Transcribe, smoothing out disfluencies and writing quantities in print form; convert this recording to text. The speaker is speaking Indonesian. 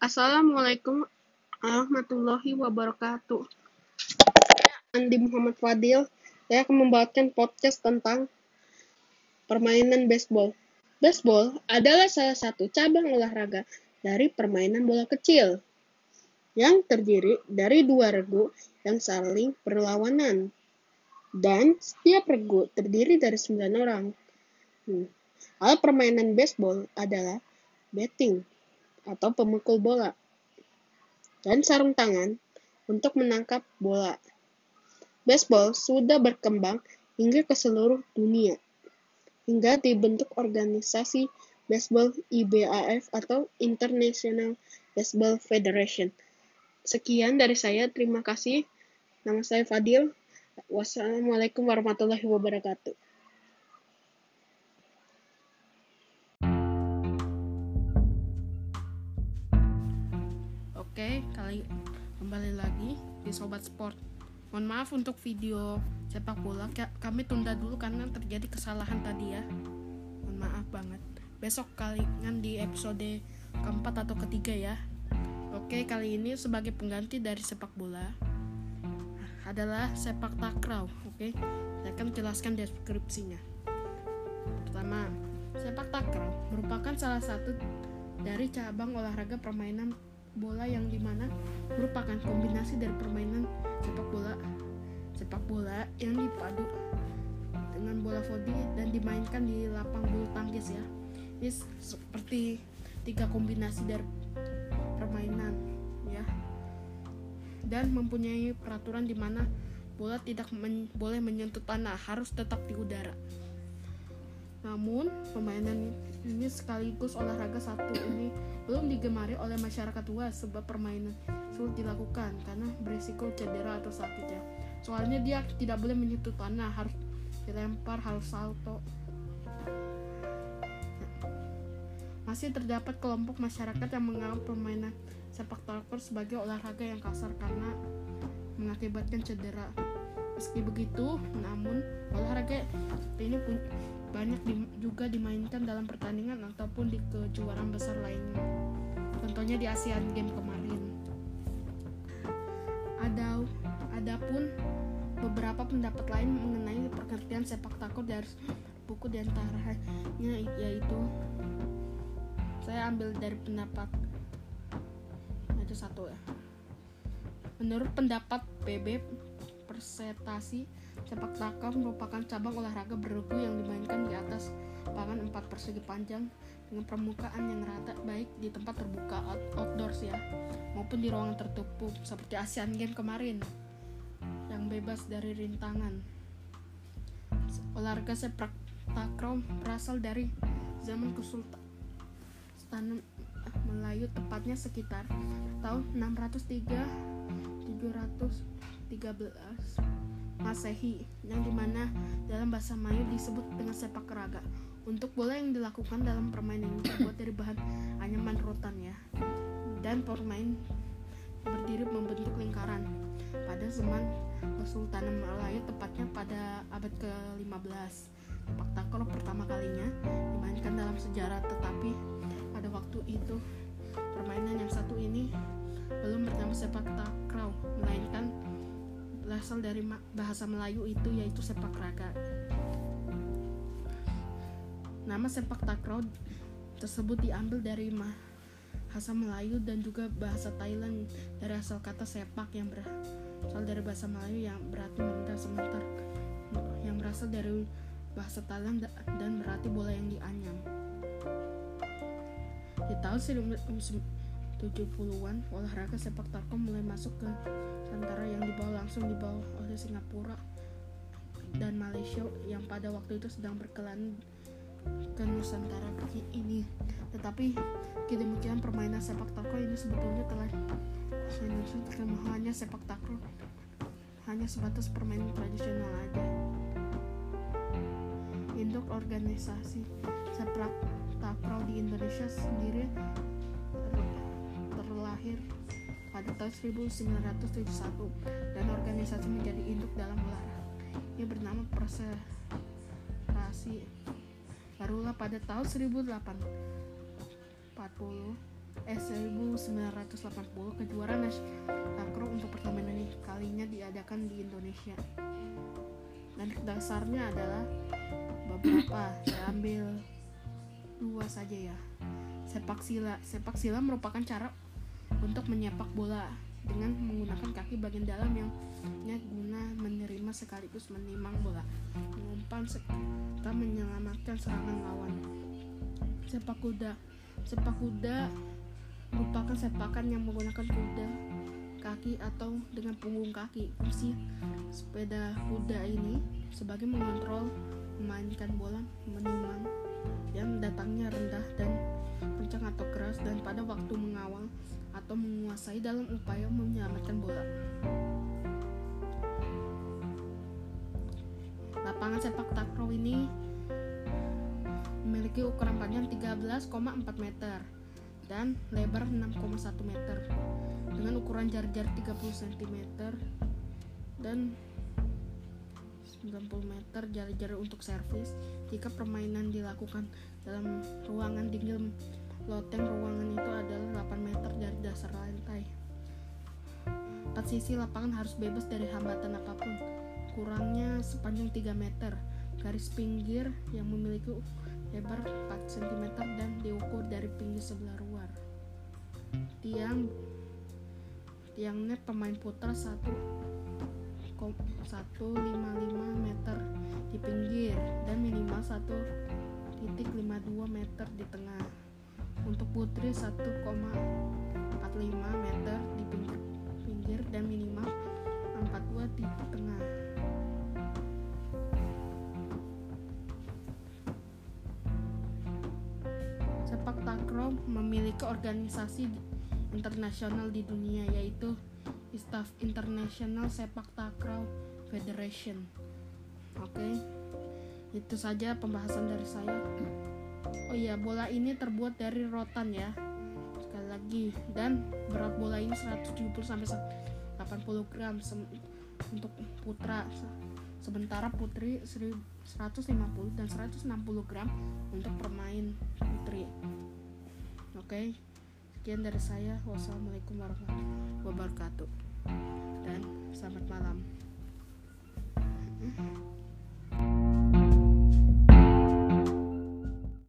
Assalamualaikum warahmatullahi wabarakatuh. Saya Andi Muhammad Fadil. Saya akan membawakan podcast tentang permainan baseball. Baseball adalah salah satu cabang olahraga dari permainan bola kecil yang terdiri dari dua regu yang saling berlawanan, dan setiap regu terdiri dari 9 orang. Hal permainan baseball adalah batting atau pemukul bola dan sarung tangan untuk menangkap bola. Baseball sudah berkembang hingga ke seluruh dunia, hingga dibentuk organisasi baseball IBAF atau International Baseball Federation. Sekian dari saya, terima kasih. Nama saya Fadil. Wassalamualaikum warahmatullahi wabarakatuh. Oke, kembali lagi di Sobat Sport. Mohon maaf untuk video sepak bola kami tunda dulu karena terjadi kesalahan tadi ya. Mohon maaf banget. Besok kalingan di episode keempat atau ketiga ya. Oke, kali ini sebagai pengganti dari sepak bola adalah sepak takraw. Oke, saya akan jelaskan deskripsinya. Pertama, sepak takraw merupakan salah satu dari cabang olahraga permainan bola yang dimana merupakan kombinasi dari permainan sepak bola yang dipadu dengan bola voli dan dimainkan di lapang bulu tangkis ya. Ini seperti tiga kombinasi dari permainan ya, dan mempunyai peraturan dimana bola tidak boleh menyentuh tanah, harus tetap di udara. Namun, permainan ini sekaligus olahraga satu ini belum digemari oleh masyarakat luas sebab permainan sulit dilakukan karena berisiko cedera atau sakit ya. Soalnya dia tidak boleh menyentuh tanah, harus dilempar, harus salto. Masih terdapat kelompok masyarakat yang menganggap permainan sepak takraw sebagai olahraga yang kasar karena mengakibatkan cedera. Meski begitu, namun olahraga ini banyak juga dimainkan dalam pertandingan ataupun di kejuaraan besar lainnya. Contohnya di Asian Games kemarin. Adapun beberapa pendapat lain mengenai pengertian sepak takraw dari buku di antaranya yaitu saya ambil dari pendapat itu satu ya. Menurut pendapat PBB, presentasi sepak takraw merupakan cabang olahraga beregu yang dimainkan di atas lapangan 4 persegi panjang dengan permukaan yang rata baik di tempat terbuka outdoors ya maupun di ruangan tertutup seperti Asian Games kemarin yang bebas dari rintangan. Olahraga sepak takraw berasal dari zaman Kesultanan Melayu, tepatnya sekitar tahun 603-713 Masehi, yang dimana dalam bahasa Melayu disebut dengan sepak raga. Untuk bola yang dilakukan dalam permainan ini terbuat dari bahan anyaman rotan ya, dan pemain berdiri membentuk lingkaran. Pada zaman Kesultanan Melayu, tepatnya pada abad ke-15, sepak takraw pertama kalinya dimainkan dalam sejarah, tetapi pada waktu itu permainan yang satu ini belum bernama sepak takraw melainkan berasal dari bahasa Melayu itu yaitu sepak raga. Nama sepak takraw tersebut diambil dari bahasa Melayu dan juga bahasa Thailand dari asal kata sepak yang berasal dari bahasa Melayu yang berarti memegang, sementara yang berasal dari bahasa Thailand dan berarti bola yang dianyam. Di tahun 70-an, olahraga sepak takraw mulai masuk ke Nusantara yang dibawa langsung oleh Singapura dan Malaysia yang pada waktu itu sedang berkelana ke Nusantara ini. Tetapi demikian permainan sepak takraw ini sebetulnya telah menunjukkan kelemahannya sepak takraw hanya sebatas permainan tradisional aja. Induk organisasi sepak takraw di Indonesia sendiri pada tahun 1971 dan organisasi menjadi induk dalam olahraga ini bernama Perserasi. Barulah pada tahun 1840 1980 kejuaraan takraw untuk pertama kalinya diadakan di Indonesia. Dan dasarnya adalah beberapa, saya ambil dua saja ya. Sepak sila merupakan cara untuk menyepak bola dengan menggunakan kaki bagian dalam yang guna menerima sekaligus menimang bola, mengumpan serta menyelamatkan serangan lawan. Sepak kuda merupakan sepakan yang menggunakan kuda kaki atau dengan punggung kaki. Fungsi sepeda kuda ini sebagai mengontrol, memainkan bola, menimang yang datangnya rendah dan kencang atau keras, dan pada waktu mengawal atau menguasai dalam upaya menyelamatkan bola. Lapangan sepak takraw ini memiliki ukuran panjang 13,4 meter dan lebar 6,1 meter dengan ukuran jarak 30 cm dan 90 meter jari-jari untuk servis. Jika permainan dilakukan dalam ruangan dingin loteng, ruangan itu adalah 8 meter dari dasar lantai. 4 sisi lapangan harus bebas dari hambatan apapun, kurangnya sepanjang 3 meter. Garis pinggir yang memiliki lebar 4 cm dan diukur dari pinggir sebelah luar. Tiang net pemain putra 1,155 meter di pinggir dan minimal 1,52 meter di tengah. Untuk putri 1,45 meter di pinggir dan minimal 42 di tengah. Sepak takraw memiliki organisasi internasional di dunia, yaitu International Sepak Takraw Federation. Oke. Itu saja pembahasan dari saya. Oh iya, bola ini terbuat dari rotan ya. Sekali lagi, dan berat bola ini 170 sampai 80 gram untuk putra. Sementara putri 150 dan 160 gram untuk permain putri. Oke. Sekian dari saya. Wassalamualaikum warahmatullahi wabarakatuh dan selamat malam.